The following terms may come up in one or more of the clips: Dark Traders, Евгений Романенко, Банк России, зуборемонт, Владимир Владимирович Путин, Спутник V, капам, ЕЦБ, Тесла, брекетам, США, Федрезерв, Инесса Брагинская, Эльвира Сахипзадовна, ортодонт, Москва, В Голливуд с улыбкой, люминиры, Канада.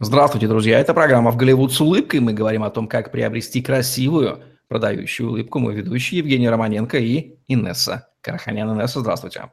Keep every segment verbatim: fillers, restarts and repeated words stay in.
Здравствуйте, друзья. Это программа «В Голливуд с улыбкой». Мы говорим о том, как приобрести красивую, продающую улыбку. Мы ведущие Евгений Романенко и Инесса Караханян. Инесса, здравствуйте.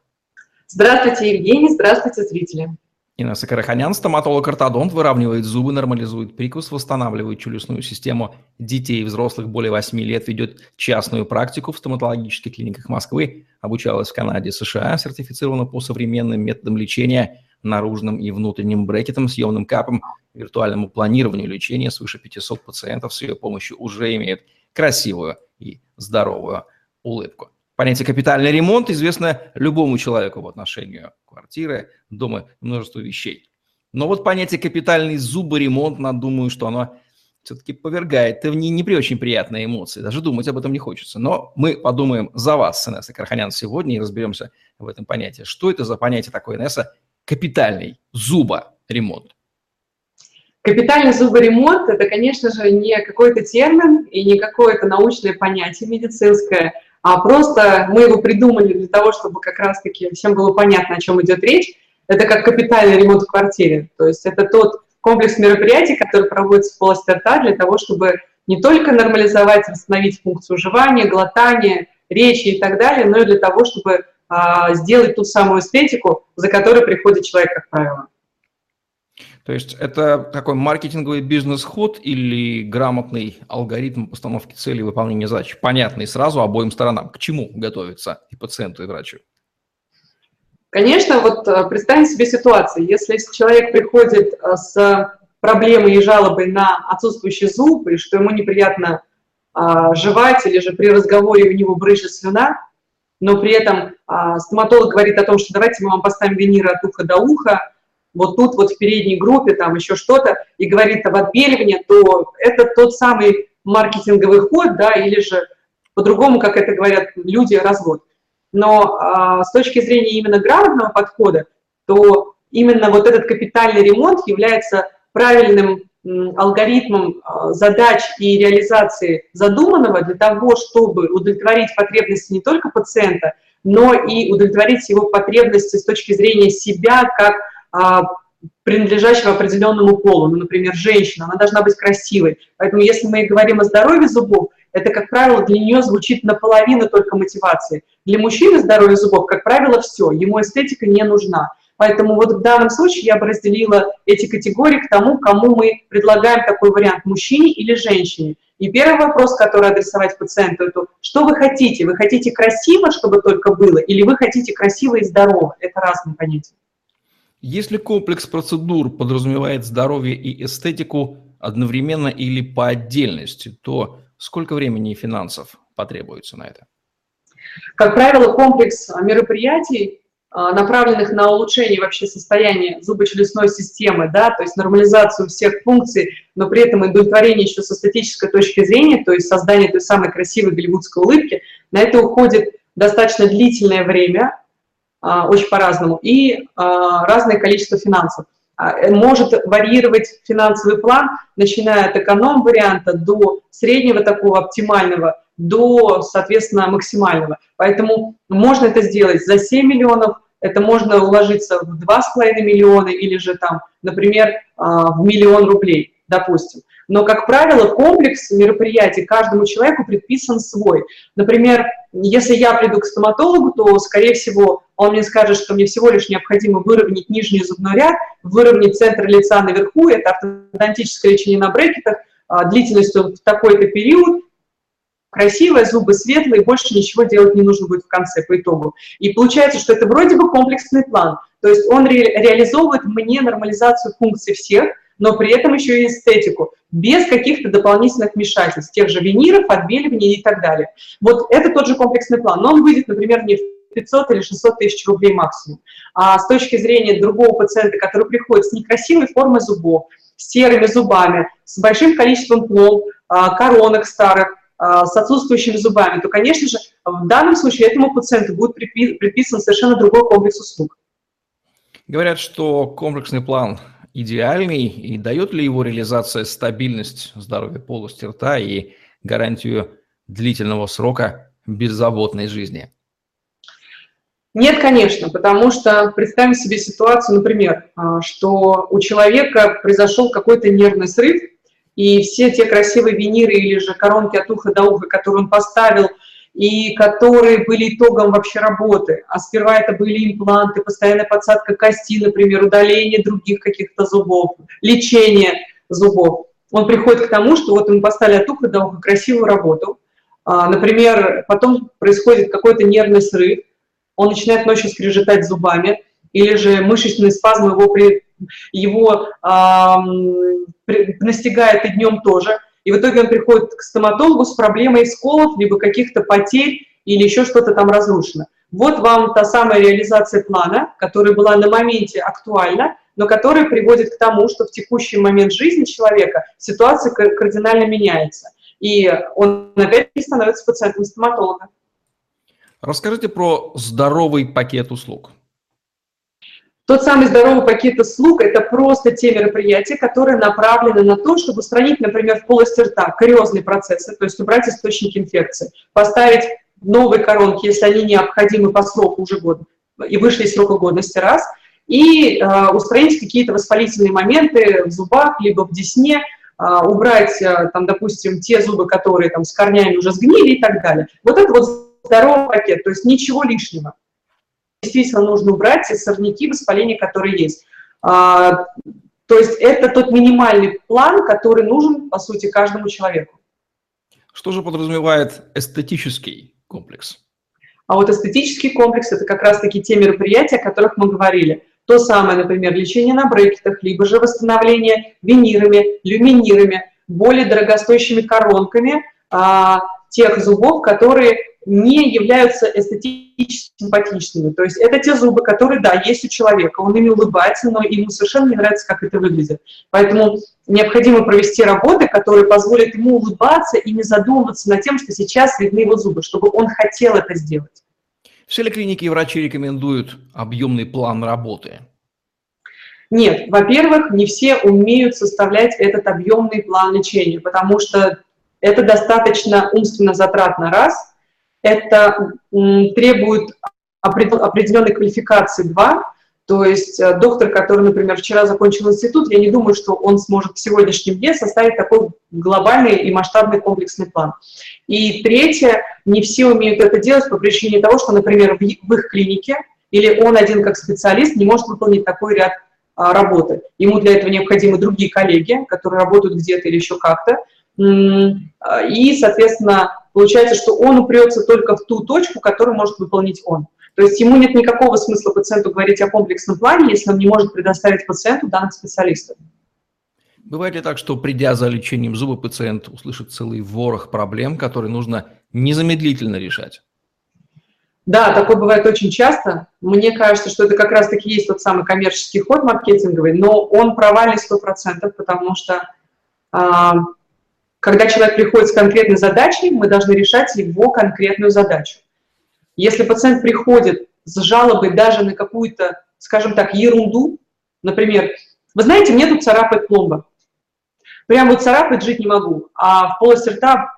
Здравствуйте, Евгений. Здравствуйте, зрители. Инесса Караханян, стоматолог-ортодонт, выравнивает зубы, нормализует прикус, восстанавливает челюстную систему детей и взрослых более восьми лет, ведет частную практику в стоматологических клиниках Москвы, обучалась в Канаде, США, сертифицирована по современным методам лечения, наружным и внутренним брекетом, съемным капом, виртуальному планированию лечения. Свыше пятисот пациентов с ее помощью уже имеют красивую и здоровую улыбку. Понятие «капитальный ремонт» известно любому человеку в отношении квартиры, дома, множества вещей. Но вот понятие «капитальный зуборемонт», думаю, что оно все-таки повергает в не, не при очень приятные эмоции. Даже думать об этом не хочется. Но мы подумаем за вас, Инесса Караханян, сегодня и разберемся в этом понятии. Что это за понятие такое, Инесса? Капитальный зуборемонт. Капитальный зуборемонт – это, конечно же, не какой-то термин и не какое-то научное понятие медицинское, а просто мы его придумали для того, чтобы как раз-таки всем было понятно, о чем идет речь. Это как капитальный ремонт в квартире. То есть это тот комплекс мероприятий, который проводится в полости рта для того, чтобы не только нормализовать, восстановить функцию жевания, глотания, речи и так далее, но и для того, чтобы а, сделать ту самую эстетику, за которой приходит человек, как правило. То есть это такой маркетинговый бизнес-ход или грамотный алгоритм постановки целей и выполнения задач, понятный сразу обоим сторонам? К чему готовиться и пациенту, и врачу? Конечно, вот представим себе ситуацию. Если человек приходит с проблемой и жалобой на отсутствующий зуб, и что ему неприятно а, жевать, или же при разговоре у него брызжет слюна, но при этом а, стоматолог говорит о том, что давайте мы вам поставим виниры от уха до уха, вот тут вот в передней группе там еще что-то, и говорит об отбеливании, то это тот самый маркетинговый ход, да, или же по-другому, как это говорят люди, развод. Но а, с точки зрения именно грамотного подхода, то именно вот этот капитальный ремонт является правильным м, алгоритмом а, задач и реализации задуманного для того, чтобы удовлетворить потребности не только пациента, но и удовлетворить его потребности с точки зрения себя как принадлежащего определенному полу, ну, например, женщина, она должна быть красивой. Поэтому если мы говорим о здоровье зубов, это, как правило, для нее звучит наполовину только мотивации. Для мужчины здоровье зубов, как правило, все, ему эстетика не нужна. Поэтому вот в данном случае я бы разделила эти категории к тому, кому мы предлагаем такой вариант, мужчине или женщине. И первый вопрос, который адресовать пациенту, это что вы хотите? Вы хотите красиво, чтобы только было, или вы хотите красиво и здорово? Это разные понятия. Если комплекс процедур подразумевает здоровье и эстетику одновременно или по отдельности, то сколько времени и финансов потребуется на это? Как правило, комплекс мероприятий, направленных на улучшение вообще состояния зубочелюстной системы, да, то есть нормализацию всех функций, но при этом удовлетворение еще с эстетической точки зрения, то есть создание той самой красивой голливудской улыбки, на это уходит достаточно длительное время, очень по-разному, и а, разное количество финансов. А, может варьировать финансовый план, начиная от эконом-варианта до среднего такого оптимального, до, соответственно, максимального. Поэтому можно это сделать за семь миллионов, это можно уложиться в два с половиной миллиона или же, там, например, а, в миллион рублей, допустим. Но, как правило, комплекс мероприятий каждому человеку предписан свой. Например, если я приду к стоматологу, то, скорее всего, он мне скажет, что мне всего лишь необходимо выровнять нижний зубной ряд, выровнять центр лица наверху, это ортодонтическое лечение на брекетах, длительностью в такой-то период, красивые зубы светлые, больше ничего делать не нужно будет в конце, по итогу. И получается, что это вроде бы комплексный план, то есть он ре- реализовывает мне нормализацию функций всех, но при этом еще и эстетику, без каких-то дополнительных вмешательств, тех же виниров, отбеливаний и так далее. Вот это тот же комплексный план, но он выйдет, например, не в пятьсот или шестьсот тысяч рублей максимум. А с точки зрения другого пациента, который приходит с некрасивой формой зубов, с серыми зубами, с большим количеством пломб, коронок старых, с отсутствующими зубами, то, конечно же, в данном случае этому пациенту будет предписан совершенно другой комплекс услуг. Говорят, что комплексный план идеальный, и дает ли его реализация стабильность здоровья полости рта и гарантию длительного срока беззаботной жизни? Нет, конечно, потому что представим себе ситуацию, например, что у человека произошел какой-то нервный срыв, и все те красивые виниры или же коронки от уха до уха, которые он поставил, и которые были итогом вообще работы, а сперва это были импланты, постоянная подсадка кости, например, удаление других каких-то зубов, лечение зубов. Он приходит к тому, что вот ему поставили от уха до уха красивую работу, например, потом происходит какой-то нервный срыв, он начинает ночью скрежетать зубами, или же мышечный спазм его, при, его э, при, настигает и днем тоже. И в итоге он приходит к стоматологу с проблемой сколов, либо каких-то потерь, или еще что-то там разрушено. Вот вам та самая реализация плана, которая была на моменте актуальна, но которая приводит к тому, что в текущий момент жизни человека ситуация кардинально меняется. И он опять-таки становится пациентом стоматолога. Расскажите про здоровый пакет услуг. Тот самый здоровый пакет услуг – это просто те мероприятия, которые направлены на то, чтобы устранить, например, в полости рта кариозные процессы, то есть убрать источники инфекции, поставить новые коронки, если они необходимы по сроку уже года, и вышли из срока годности раз, и э, устранить какие-то воспалительные моменты в зубах, либо в десне, убрать, там, допустим, те зубы, которые там, с корнями уже сгнили и так далее. Вот это вот здоровый пакет, то есть ничего лишнего. Действительно нужно убрать те сорняки, воспаления, которые есть. А, то есть это тот минимальный план, который нужен, по сути, каждому человеку. Что же подразумевает эстетический комплекс? А вот эстетический комплекс – это как раз-таки те мероприятия, о которых мы говорили. То самое, например, лечение на брекетах, либо же восстановление винирами, люминирами, более дорогостоящими коронками а, тех зубов, которые не являются эстетически симпатичными. То есть это те зубы, которые, да, есть у человека, он ими улыбается, но ему совершенно не нравится, как это выглядит. Поэтому необходимо провести работы, которые позволят ему улыбаться и не задумываться над тем, что сейчас видны его зубы, чтобы он хотел это сделать. Все ли клиники и врачи рекомендуют объемный план работы? Нет, во-первых, не все умеют составлять этот объемный план лечения, потому что это достаточно умственно затратно, раз, это требует определенной квалификации, два, то есть доктор, который, например, вчера закончил институт, я не думаю, что он сможет в сегодняшнем дне составить такой глобальный и масштабный комплексный план. И третье, не все умеют это делать по причине того, что, например, в их клинике или он один как специалист не может выполнить такой ряд а, работы. Ему для этого необходимы другие коллеги, которые работают где-то или еще как-то. И, соответственно, получается, что он упрется только в ту точку, которую может выполнить он. То есть ему нет никакого смысла пациенту говорить о комплексном плане, если он не может предоставить пациенту данных специалистов. Бывает ли так, что, придя за лечением зуба, пациент услышит целый ворох проблем, которые нужно незамедлительно решать? Да, такое бывает очень часто. Мне кажется, что это как раз-таки есть тот самый коммерческий ход маркетинговый, но он провален сто процентов, потому что а, когда человек приходит с конкретной задачей, мы должны решать его конкретную задачу. Если пациент приходит с жалобой даже на какую-то, скажем так, ерунду, например, вы знаете, мне тут царапает пломба, прям вот царапать жить не могу, а в полости рта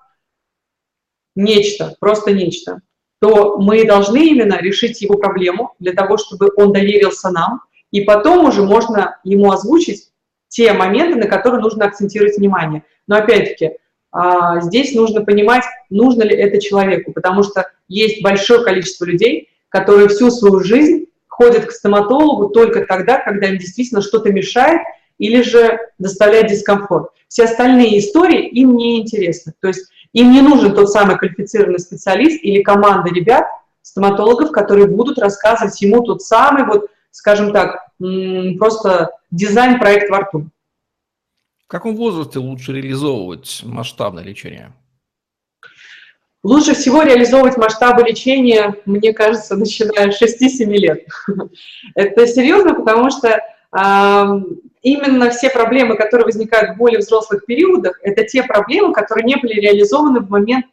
нечто, просто нечто, то мы должны именно решить его проблему для того, чтобы он доверился нам, и потом уже можно ему озвучить те моменты, на которые нужно акцентировать внимание. Но опять-таки, здесь нужно понимать, нужно ли это человеку, потому что есть большое количество людей, которые всю свою жизнь ходят к стоматологу только тогда, когда им действительно что-то мешает или же доставляет дискомфорт. Все остальные истории им не интересны. То есть им не нужен тот самый квалифицированный специалист или команда ребят, стоматологов, которые будут рассказывать ему тот самый, вот, скажем так, просто дизайн-проект во рту. В каком возрасте лучше реализовывать масштабное лечение? Лучше всего реализовывать масштабы лечения, мне кажется, начиная с шести-семи лет. Это серьезно, потому что э, именно все проблемы, которые возникают в более взрослых периодах, это те проблемы, которые не были реализованы в момент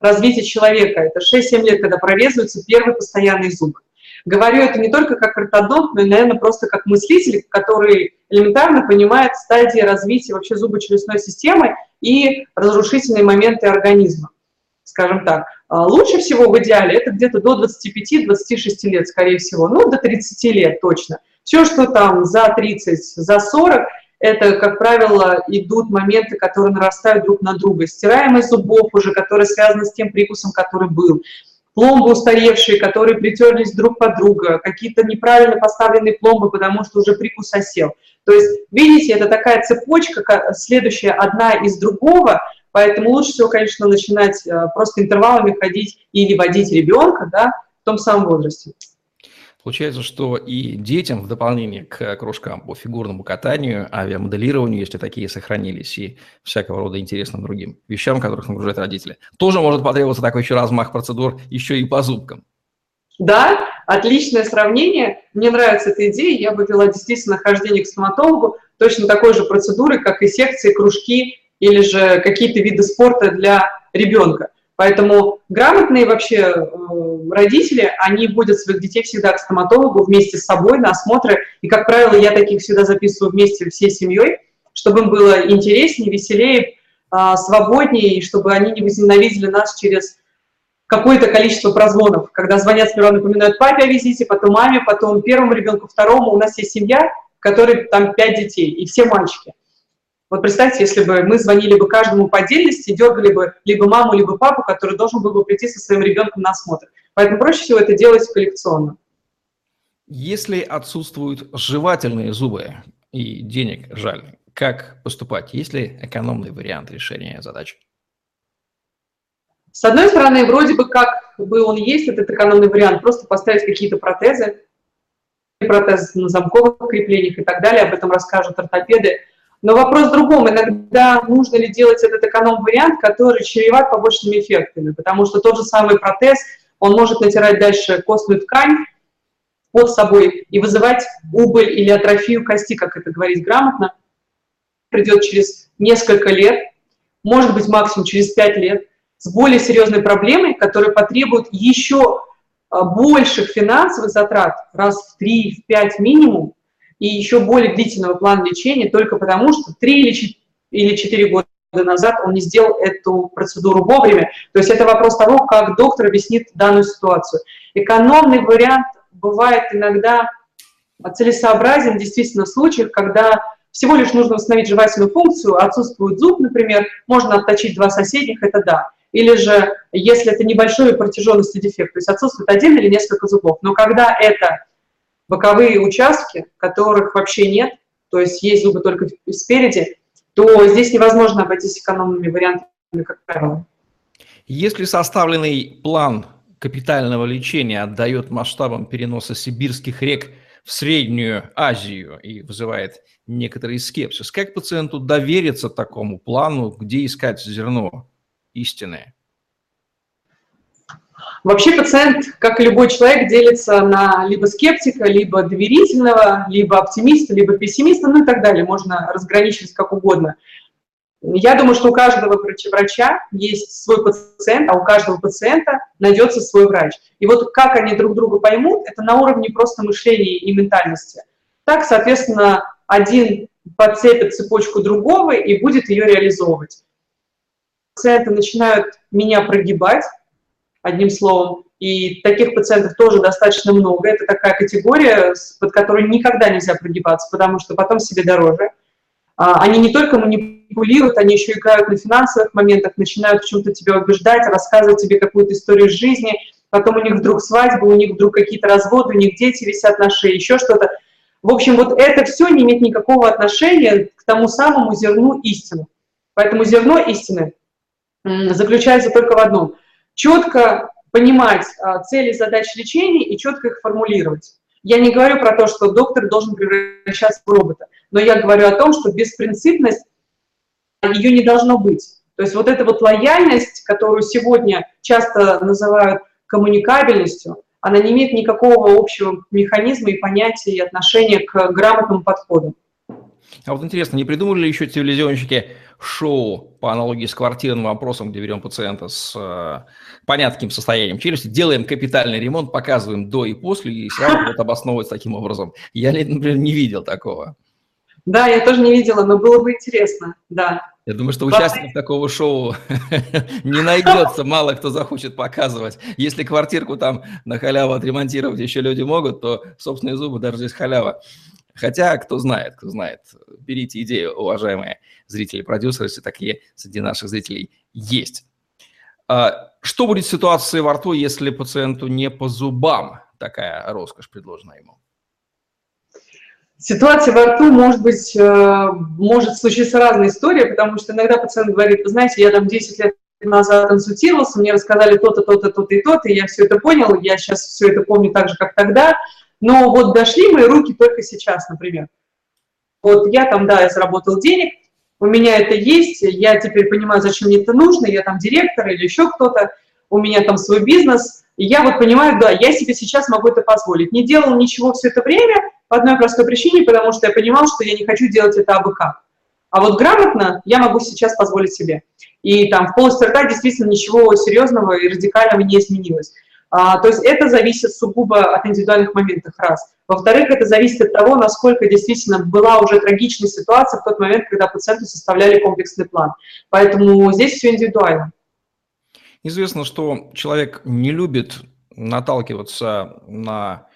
развития человека. Это шесть-семь лет, когда прорезываются первые постоянные зубы. Говорю это не только как ортодонт, но и, наверное, просто как мыслитель, который элементарно понимает стадии развития вообще зубочелюстной системы и разрушительные моменты организма. Скажем так, Лучше всего в идеале это где-то до двадцати пяти — двадцати шести лет, скорее всего, ну, до тридцати лет точно. Все, что там за тридцать, за сорок, это, как правило, идут моменты, которые нарастают друг на друга. Стираемость зубов уже, которая связана с тем прикусом, который был. Пломбы устаревшие, которые притерлись друг под друга. Какие-то неправильно поставленные пломбы, потому что уже прикус осел. То есть, видите, это такая цепочка, следующая одна из другого. Поэтому лучше всего, конечно, начинать просто интервалами ходить или водить ребенка, да, в том самом возрасте. Получается, что и детям в дополнение к кружкам по фигурному катанию, авиамоделированию, если такие сохранились, и всякого рода интересным другим вещам, которых нагружают родители, тоже может потребоваться такой еще размах процедур еще и по зубкам. Да, отличное сравнение. Мне нравится эта идея. Я бы вела действительно хождение к стоматологу точно такой же процедуры, как и секции, кружки, или же какие-то виды спорта для ребенка. Поэтому грамотные вообще родители, они водят своих детей всегда к стоматологу вместе с собой на осмотры. И, как правило, я таких всегда записываю вместе всей семьей, чтобы им было интереснее, веселее, свободнее, и чтобы они не возненавидели нас через какое-то количество прозвонов. Когда звонят, сперва напоминают папе о визите, потом маме, потом первому ребенку, второму. У нас есть семья, в которой там пять детей, и все мальчики. Вот представьте, если бы мы звонили бы каждому по отдельности, дергали бы либо маму, либо папу, который должен был бы прийти со своим ребенком на осмотр. Поэтому проще всего это делать коллекционно. Если отсутствуют жевательные зубы и денег жаль, как поступать? Есть ли экономный вариант решения задачи? С одной стороны, вроде бы как бы он есть, этот экономный вариант, просто поставить какие-то протезы, протезы на замковых креплениях и так далее, об этом расскажут ортопеды. Но вопрос в другом. Иногда нужно ли делать этот эконом-вариант, который чреват побочными эффектами, потому что тот же самый протез, он может натирать дальше костную ткань под собой и вызывать убыль или атрофию кости, как это говорить грамотно. Придет через несколько лет, может быть, максимум через пять лет, с более серьезной проблемой, которая потребует еще больших финансовых затрат, раз в три — в пять минимум, и еще более длительного плана лечения, только потому, что три или четыре года назад он не сделал эту процедуру вовремя. То есть это вопрос того, как доктор объяснит данную ситуацию. Экономный вариант бывает иногда целесообразен действительно в случаях, когда всего лишь нужно восстановить жевательную функцию, отсутствует зуб, например, можно отточить два соседних, это да. Или же, если это небольшой протяженности дефект, то есть отсутствует один или несколько зубов. Но когда это боковые участки, которых вообще нет, то есть есть зубы только спереди, то здесь невозможно обойтись экономными вариантами, как правило. Если составленный план капитального лечения отдает масштабам переноса сибирских рек в Среднюю Азию и вызывает некоторый скепсис, как пациенту довериться такому плану, где искать зерно истины? Вообще пациент, как и любой человек, делится на либо скептика, либо доверительного, либо оптимиста, либо пессимиста, ну и так далее. Можно разграничивать как угодно. Я думаю, что у каждого врача есть свой пациент, а у каждого пациента найдется свой врач. И вот как они друг друга поймут, это на уровне просто мышления и ментальности. Так, соответственно, один подцепит цепочку другого и будет ее реализовывать. Пациенты начинают меня прогибать, одним словом, и таких пациентов тоже достаточно много. Это такая категория, под которой никогда нельзя прогибаться, потому что потом себе дороже. Они не только манипулируют, они еще играют на финансовых моментах, начинают в чем-то тебя убеждать, рассказывать тебе какую-то историю жизни, потом у них вдруг свадьба, у них вдруг какие-то разводы, у них дети висят на шее, еще что-то. В общем, вот это все не имеет никакого отношения к тому самому зерну истины. Поэтому зерно истины заключается только в одном – четко понимать цели и задачи лечения и четко их формулировать. Я не говорю про то, что доктор должен превращаться в робота, но я говорю о том, что беспринципность, ее не должно быть. То есть вот эта вот лояльность, которую сегодня часто называют коммуникабельностью, она не имеет никакого общего механизма и понятия, и отношения к грамотному подходу. А вот интересно, не придумали ли еще телевизионщики шоу по аналогии с квартирным вопросом, где берем пациента с э, понятным состоянием челюсти, делаем капитальный ремонт, показываем до и после, и сразу вот обосновывать таким образом? Я, например, не видел такого. Да, я тоже не видела, но было бы интересно, да. Я думаю, что участников такого шоу не найдется, мало кто захочет показывать. Если квартирку там на халяву отремонтировать еще люди могут, то собственные зубы даже здесь халява. Хотя, кто знает, кто знает. Берите идею, уважаемые зрители-продюсеры, если такие среди наших зрителей есть. Что будет с ситуацией во рту, если пациенту не по зубам такая роскошь предложена ему? Ситуация во рту, может быть, может случиться разная история, потому что иногда пациент говорит: вы знаете, я там десять лет назад консультировался, мне рассказали то-то, то-то, то-то и то-то, и я все это понял, я сейчас все это помню так же, как тогда, но вот дошли мои руки только сейчас, например. Вот я там, да, я заработал денег, у меня это есть, я теперь понимаю, зачем мне это нужно, я там директор или еще кто-то, у меня там свой бизнес, и я вот понимаю, да, я себе сейчас могу это позволить. Не делал ничего все это время по одной простой причине, потому что я понимал, что я не хочу делать это абы как. А вот грамотно я могу сейчас позволить себе. И там в полости рта действительно ничего серьезного и радикального не изменилось. А, то есть это зависит сугубо от индивидуальных моментов, раз. Во-вторых, это зависит от того, насколько действительно была уже трагичная ситуация в тот момент, когда пациенту составляли комплексный план. Поэтому здесь все индивидуально. Известно, что человек не любит наталкиваться на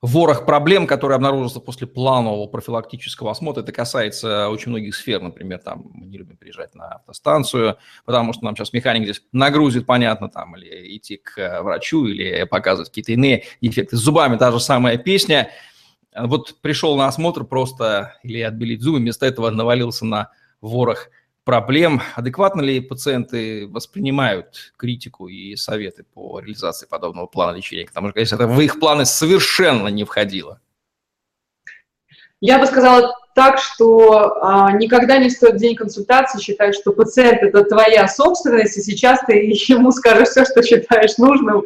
ворох проблем, которые обнаружатся после планового профилактического осмотра. Это касается очень многих сфер, например, там мы не любим приезжать на автостанцию, потому что нам сейчас механик здесь нагрузит, понятно, там, или идти к врачу, или показывать какие-то иные эффекты. С зубами та же самая песня. Вот пришел на осмотр просто или отбелить зубы, вместо этого навалился на ворох проблем. Адекватно ли пациенты воспринимают критику и советы по реализации подобного плана лечения? Потому что, конечно, это в их планы совершенно не входило. Я бы сказала так, что а, никогда не стоит в день консультации считать, что пациент – это твоя собственность, и сейчас ты ему скажешь все, что считаешь нужным,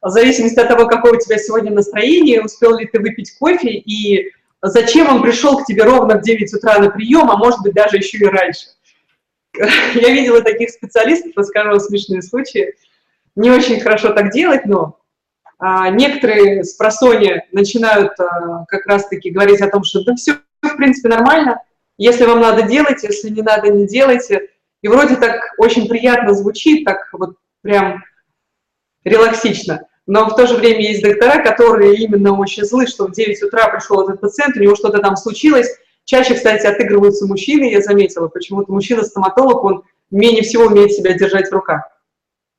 в зависимости от того, какое у тебя сегодня настроение, успел ли ты выпить кофе, и зачем он пришел к тебе ровно в девять утра на прием, а может быть, даже еще и раньше. Я видела таких специалистов, расскажу смешные случаи. Не очень хорошо так делать, но а, некоторые с просонья начинают а, как раз-таки говорить о том, что да все, в принципе, нормально, если вам надо делать, если не надо, не делайте. И вроде так очень приятно звучит, так вот прям релаксично. Но в то же время есть доктора, которые именно очень злы, что в девять утра пришел этот пациент, у него что-то там случилось. Чаще, кстати, отыгрываются мужчины, я заметила, почему-то мужчина-стоматолог, он менее всего умеет себя держать в руках.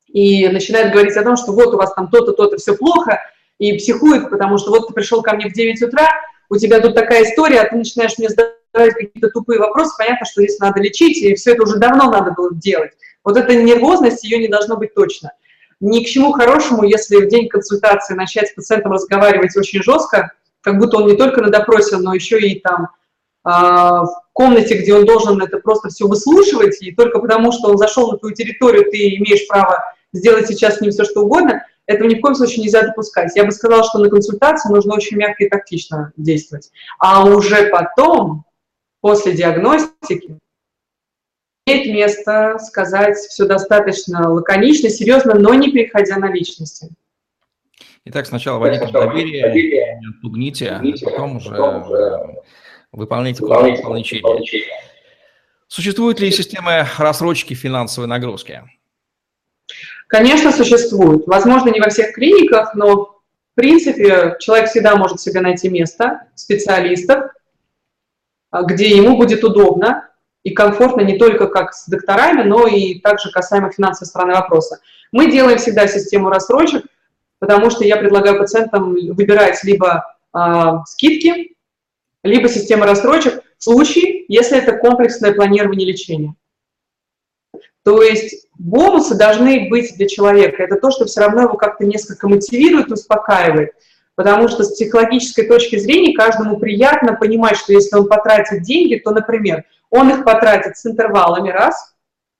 И начинает говорить о том, что вот у вас там то-то, то-то, все плохо, и психует, потому что вот ты пришел ко мне в девять утра, у тебя тут такая история, а ты начинаешь мне задавать какие-то тупые вопросы, понятно, что здесь надо лечить, и все это уже давно надо было делать. Вот эта нервозность, ее не должно быть точно. Ни к чему хорошему, если в день консультации начать с пациентом разговаривать очень жестко, как будто он не только на допросе, но еще и там в комнате, где он должен это просто все выслушивать, и только потому, что он зашел на твою территорию, ты имеешь право сделать сейчас с ним все, что угодно, этого ни в коем случае нельзя допускать. Я бы сказала, что на консультации нужно очень мягко и тактично действовать. А уже потом, после диагностики, имеет место сказать все достаточно лаконично, серьезно, но не переходя на личности. Итак, сначала вводите в доверие, отпугните, а потом уже... Выполняйте план лечения. Существуют ли системы рассрочки финансовой нагрузки? Конечно, существуют. Возможно, не во всех клиниках, но в принципе человек всегда может себе найти место специалистов, где ему будет удобно и комфортно не только как с докторами, но и также касаемо финансовой стороны вопроса. Мы делаем всегда систему рассрочек, потому что я предлагаю пациентам выбирать либо э, скидки, либо система рассрочек в случае, если это комплексное планирование лечения. То есть бонусы должны быть для человека. Это то, что все равно его как-то несколько мотивирует, успокаивает. Потому что с психологической точки зрения каждому приятно понимать, что если он потратит деньги, то, например, он их потратит с интервалами раз,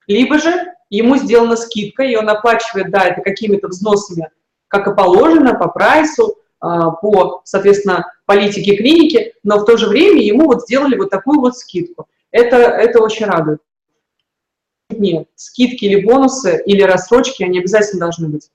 либо же ему сделана скидка, и он оплачивает, да, это какими-то взносами, как и положено, по прайсу, по, соответственно, политике клиники, но в то же время ему вот сделали вот такую вот скидку. Это, это очень радует. Нет, скидки или бонусы, или рассрочки, они обязательно должны быть.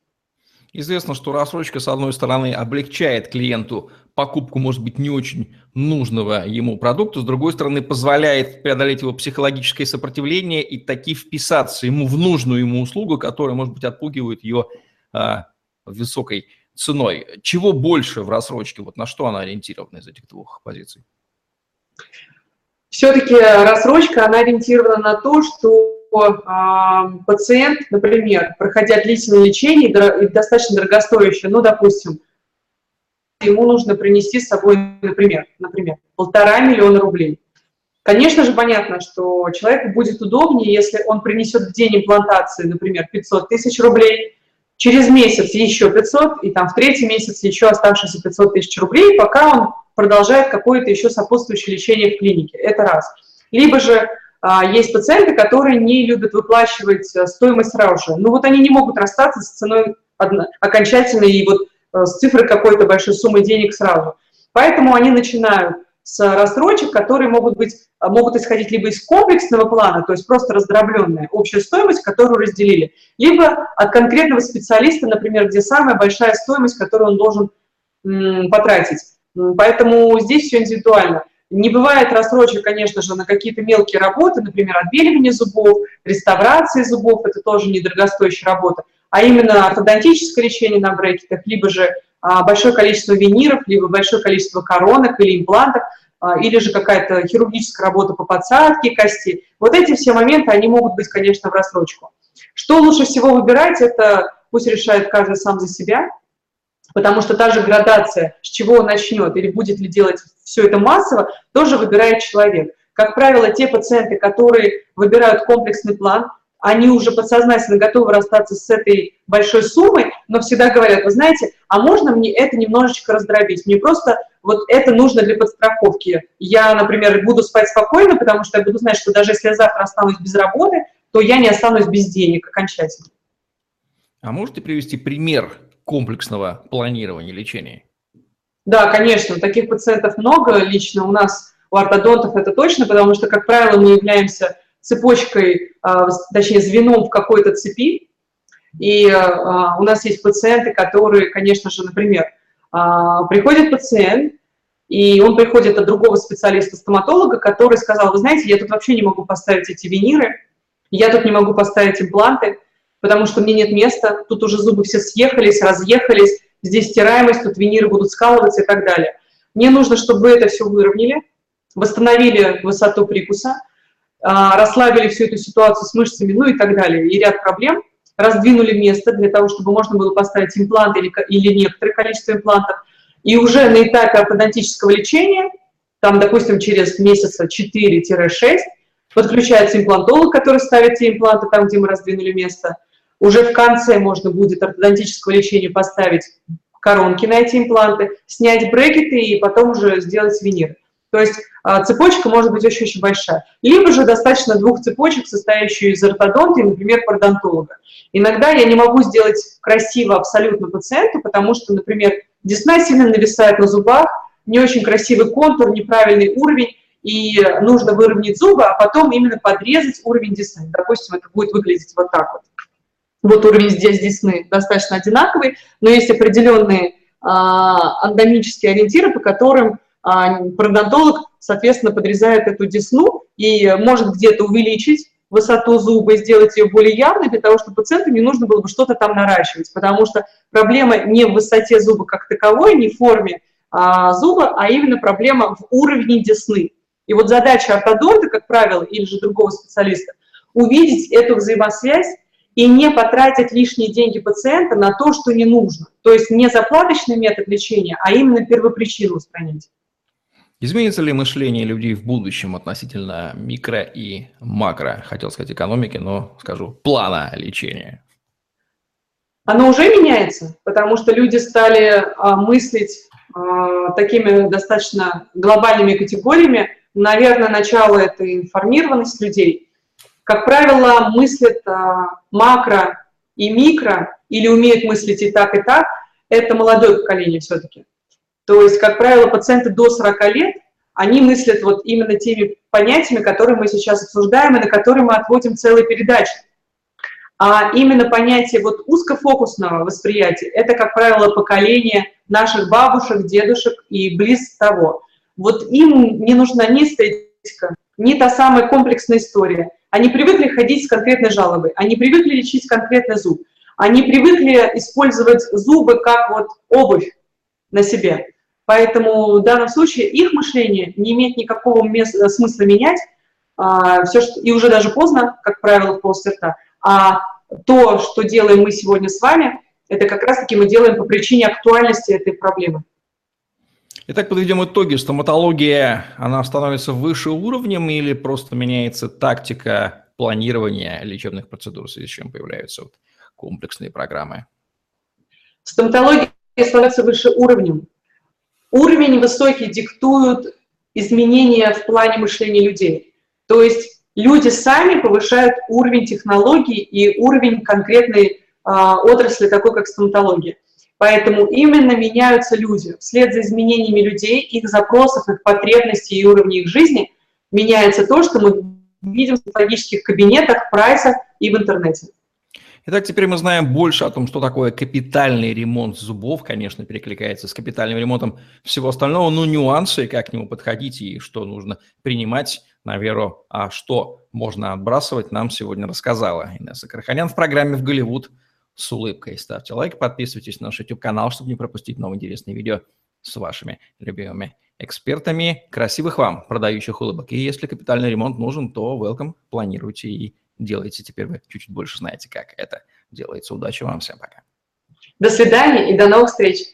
Известно, что рассрочка, с одной стороны, облегчает клиенту покупку, может быть, не очень нужного ему продукта, с другой стороны, позволяет преодолеть его психологическое сопротивление и таки вписаться ему в нужную ему услугу, которая, может быть, отпугивает ее а, высокой ценой. Чего больше в рассрочке? Вот на что она ориентирована из этих двух позиций? Все-таки рассрочка, она ориентирована на то, что э, пациент, например, проходя длительное лечение, и достаточно дорогостоящее, ну, допустим, ему нужно принести с собой, например, например, полтора миллиона рублей. Конечно же, понятно, что человеку будет удобнее, если он принесет в день имплантации, например, пятьсот тысяч рублей, через месяц еще пятьсот, и там в третий месяц еще оставшиеся пятьсот тысяч рублей, пока он продолжает какое-то еще сопутствующее лечение в клинике. Это раз. Либо же а, есть пациенты, которые не любят выплачивать стоимость сразу же. Ну вот они не могут расстаться с ценой одно, окончательной и вот а, с цифрой какой-то большой суммы денег сразу. Поэтому они начинают с рассрочек, которые могут быть, могут исходить либо из комплексного плана, то есть просто раздробленная общая стоимость, которую разделили, либо от конкретного специалиста, например, где самая большая стоимость, которую он должен м, потратить. Поэтому здесь все индивидуально. Не бывает рассрочек, конечно же, на какие-то мелкие работы, например, отбеливание зубов, реставрации зубов, это тоже недорогостоящая работа, а именно ортодонтическое лечение на брекетах, либо же а, большое количество виниров, либо большое количество коронок или имплантов, а, или же какая-то хирургическая работа по подсадке кости. Вот эти все моменты, они могут быть, конечно, в рассрочку. Что лучше всего выбирать, это пусть решает каждый сам за себя, потому что та же градация, с чего он начнет или будет ли делать все это массово, тоже выбирает человек. Как правило, те пациенты, которые выбирают комплексный план, они уже подсознательно готовы расстаться с этой большой суммой, но всегда говорят: вы знаете, а можно мне это немножечко раздробить? Мне просто вот это нужно для подстраховки. Я, например, буду спать спокойно, потому что я буду знать, что даже если я завтра останусь без работы, то я не останусь без денег окончательно. А можете привести пример комплексного планирования лечения? Да, конечно, таких пациентов много. Лично у нас, у ортодонтов, это точно, потому что, как правило, мы являемся цепочкой, точнее, звеном в какой-то цепи. И у нас есть пациенты, которые, конечно же, например, приходит пациент, и он приходит от другого специалиста-стоматолога, который сказал: вы знаете, я тут вообще не могу поставить эти виниры, я тут не могу поставить импланты, потому что мне нет места, тут уже зубы все съехались, разъехались, здесь стираемость, тут виниры будут скалываться и так далее. Мне нужно, чтобы это все выровняли, восстановили высоту прикуса, расслабили всю эту ситуацию с мышцами, ну и так далее, и ряд проблем, раздвинули место для того, чтобы можно было поставить имплант или, или некоторое количество имплантов. И уже на этапе ортодонтического лечения, там, допустим, через месяца четыре-шесть, подключается имплантолог, который ставит те импланты там, где мы раздвинули место. Уже в конце можно будет ортодонтического лечения поставить коронки на эти импланты, снять брекеты и потом уже сделать винир. То есть цепочка может быть очень-очень большая. Либо же достаточно двух цепочек, состоящих из ортодонта и, например, пародонтолога. Иногда я не могу сделать красиво абсолютно пациенту, потому что, например, десна сильно нависает на зубах, не очень красивый контур, неправильный уровень, и нужно выровнять зубы, а потом именно подрезать уровень десны. Допустим, это будет выглядеть вот так вот. Вот уровень здесь десны достаточно одинаковый, но есть определенные а, анатомические ориентиры, по которым а, пародонтолог, соответственно, подрезает эту десну и может где-то увеличить высоту зуба, сделать ее более явной, для того, чтобы пациенту не нужно было бы что-то там наращивать, потому что проблема не в высоте зуба как таковой, не в форме а, зуба, а именно проблема в уровне десны. И вот задача ортодонта, как правило, или же другого специалиста, увидеть эту взаимосвязь и не потратить лишние деньги пациента на то, что не нужно. То есть не заплаточный метод лечения, а именно первопричину устранить. Изменится ли мышление людей в будущем относительно микро и макро, хотел сказать экономики, но скажу, плана лечения? Оно уже меняется, потому что люди стали мыслить такими достаточно глобальными категориями. Наверное, начало – это информированность людей. Как правило, мыслят макро и микро, или умеют мыслить и так, и так, это молодое поколение все-таки. То есть, как правило, пациенты до сорока лет, они мыслят вот именно теми понятиями, которые мы сейчас обсуждаем, и на которые мы отводим целые передачи. А именно понятие вот узкофокусного восприятия – это, как правило, поколение наших бабушек, дедушек и близ того. Вот им не нужна ни эстетика, ни та самая комплексная история. Они привыкли ходить с конкретной жалобой, они привыкли лечить конкретный зуб, они привыкли использовать зубы как вот обувь на себе. Поэтому в данном случае их мышление не имеет никакого места, смысла менять, а, все, что, и уже даже поздно, как правило, в полости рта. А то, что делаем мы сегодня с вами, это как раз-таки мы делаем по причине актуальности этой проблемы. Итак, подведем итоги. Стоматология, она становится выше уровнем или просто меняется тактика планирования лечебных процедур, в связи с чем появляются вот комплексные программы? Стоматология становится выше уровнем. Уровень высокий диктуют изменения в плане мышления людей. То есть люди сами повышают уровень технологий и уровень конкретной а, отрасли, такой как стоматология. Поэтому именно меняются люди. Вслед за изменениями людей, их запросов, их потребностей и уровней их жизни меняется то, что мы видим в стоматологических кабинетах, прайсах и в интернете. Итак, теперь мы знаем больше о том, что такое капитальный ремонт зубов. Конечно, перекликается с капитальным ремонтом всего остального, но нюансы, как к нему подходить и что нужно принимать на веру, а что можно отбрасывать, нам сегодня рассказала Инесса Краханян в программе «В Голливуд с улыбкой». Ставьте лайк, подписывайтесь на наш YouTube-канал, чтобы не пропустить новые интересные видео с вашими любимыми экспертами. Красивых вам продающих улыбок. И если капитальный ремонт нужен, то welcome, планируйте и делайте. Теперь вы чуть-чуть больше знаете, как это делается. Удачи вам, всем пока. До свидания и до новых встреч.